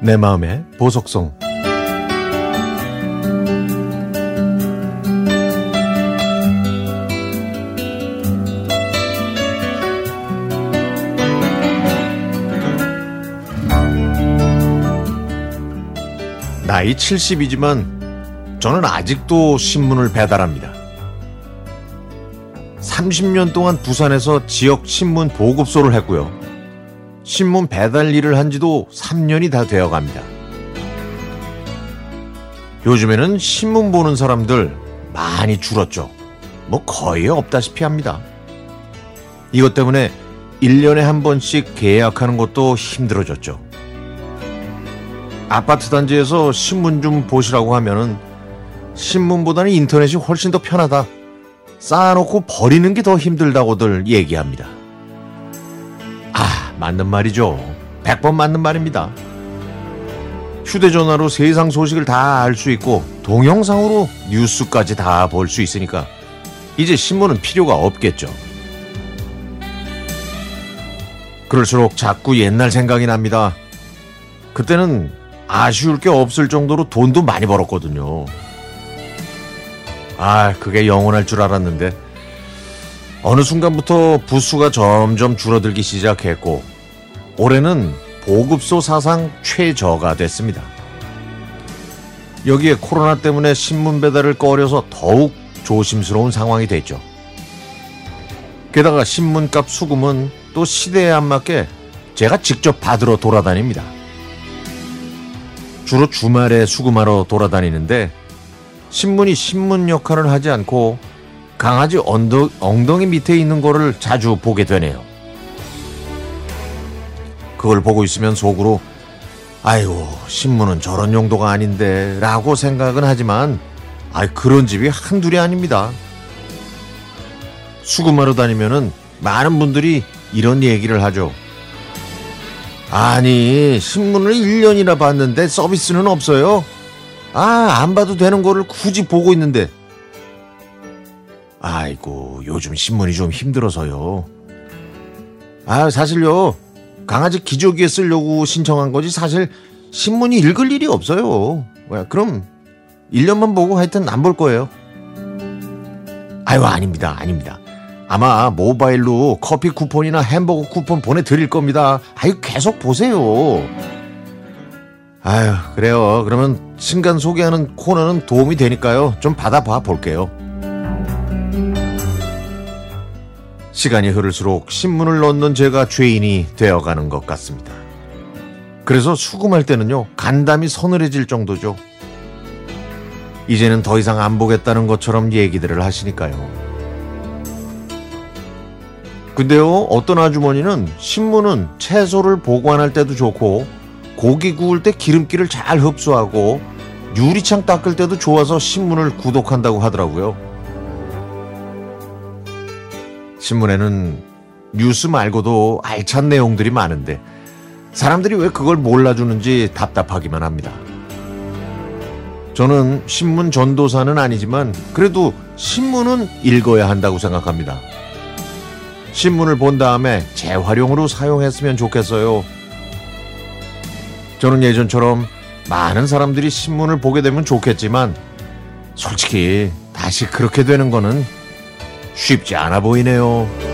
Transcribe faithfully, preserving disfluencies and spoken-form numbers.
내 마음의 보석송. 나이 칠십이지만 저는 아직도 신문을 배달합니다. 삼십 년 동안 부산에서 지역 신문 보급소를 했고요. 신문 배달 일을 한 지도 삼 년이 다 되어갑니다. 요즘에는 신문 보는 사람들 많이 줄었죠. 뭐 거의 없다시피 합니다. 이것 때문에 일 년에 한 번씩 계약하는 것도 힘들어졌죠. 아파트 단지에서 신문 좀 보시라고 하면은 신문보다는 인터넷이 훨씬 더 편하다, 쌓아놓고 버리는 게 더 힘들다고들 얘기합니다. 아, 맞는 말이죠. 백 번 맞는 말입니다. 휴대전화로 세상 소식을 다 알 수 있고 동영상으로 뉴스까지 다 볼 수 있으니까 이제 신문은 필요가 없겠죠. 그럴수록 자꾸 옛날 생각이 납니다. 그때는 아쉬울 게 없을 정도로 돈도 많이 벌었거든요. 아, 그게 영원할 줄 알았는데 어느 순간부터 부수가 점점 줄어들기 시작했고 올해는 보급소 사상 최저가 됐습니다. 여기에 코로나 때문에 신문 배달을 꺼려서 더욱 조심스러운 상황이 됐죠. 게다가 신문값 수금은 또 시대에 안 맞게 제가 직접 받으러 돌아다닙니다. 주로 주말에 수금하러 돌아다니는데 신문이 신문 역할을 하지 않고 강아지 언더, 엉덩이 밑에 있는 거를 자주 보게 되네요. 그걸 보고 있으면 속으로 아이고, 신문은 저런 용도가 아닌데 라고 생각은 하지만 아이, 그런 집이 한둘이 아닙니다. 수금하러 다니면은 많은 분들이 이런 얘기를 하죠. 아니, 신문을 일 년이나 봤는데 서비스는 없어요? 아, 안 봐도 되는 거를 굳이 보고 있는데. 아이고, 요즘 신문이 좀 힘들어서요. 아, 사실요, 강아지 기저귀에 쓰려고 신청한 거지 사실 신문이 읽을 일이 없어요. 그럼 일 년만 보고 하여튼 안 볼 거예요. 아유, 아닙니다, 아닙니다. 아마 모바일로 커피 쿠폰이나 햄버거 쿠폰 보내드릴 겁니다. 아유, 계속 보세요. 아유, 그래요. 그러면 신간 소개하는 코너는 도움이 되니까요, 좀 받아봐 볼게요. 시간이 흐를수록 신문을 넣는 제가 죄인이 되어가는 것 같습니다. 그래서 수금할 때는요, 간담이 서늘해질 정도죠. 이제는 더 이상 안 보겠다는 것처럼 얘기들을 하시니까요. 근데요, 어떤 아주머니는 신문은 채소를 보관할 때도 좋고 고기 구울 때 기름기를 잘 흡수하고 유리창 닦을 때도 좋아서 신문을 구독한다고 하더라고요. 신문에는 뉴스 말고도 알찬 내용들이 많은데 사람들이 왜 그걸 몰라주는지 답답하기만 합니다. 저는 신문 전도사는 아니지만 그래도 신문은 읽어야 한다고 생각합니다. 신문을 본 다음에 재활용으로 사용했으면 좋겠어요. 저는 예전처럼 많은 사람들이 신문을 보게 되면 좋겠지만 솔직히 다시 그렇게 되는 거는 쉽지 않아 보이네요.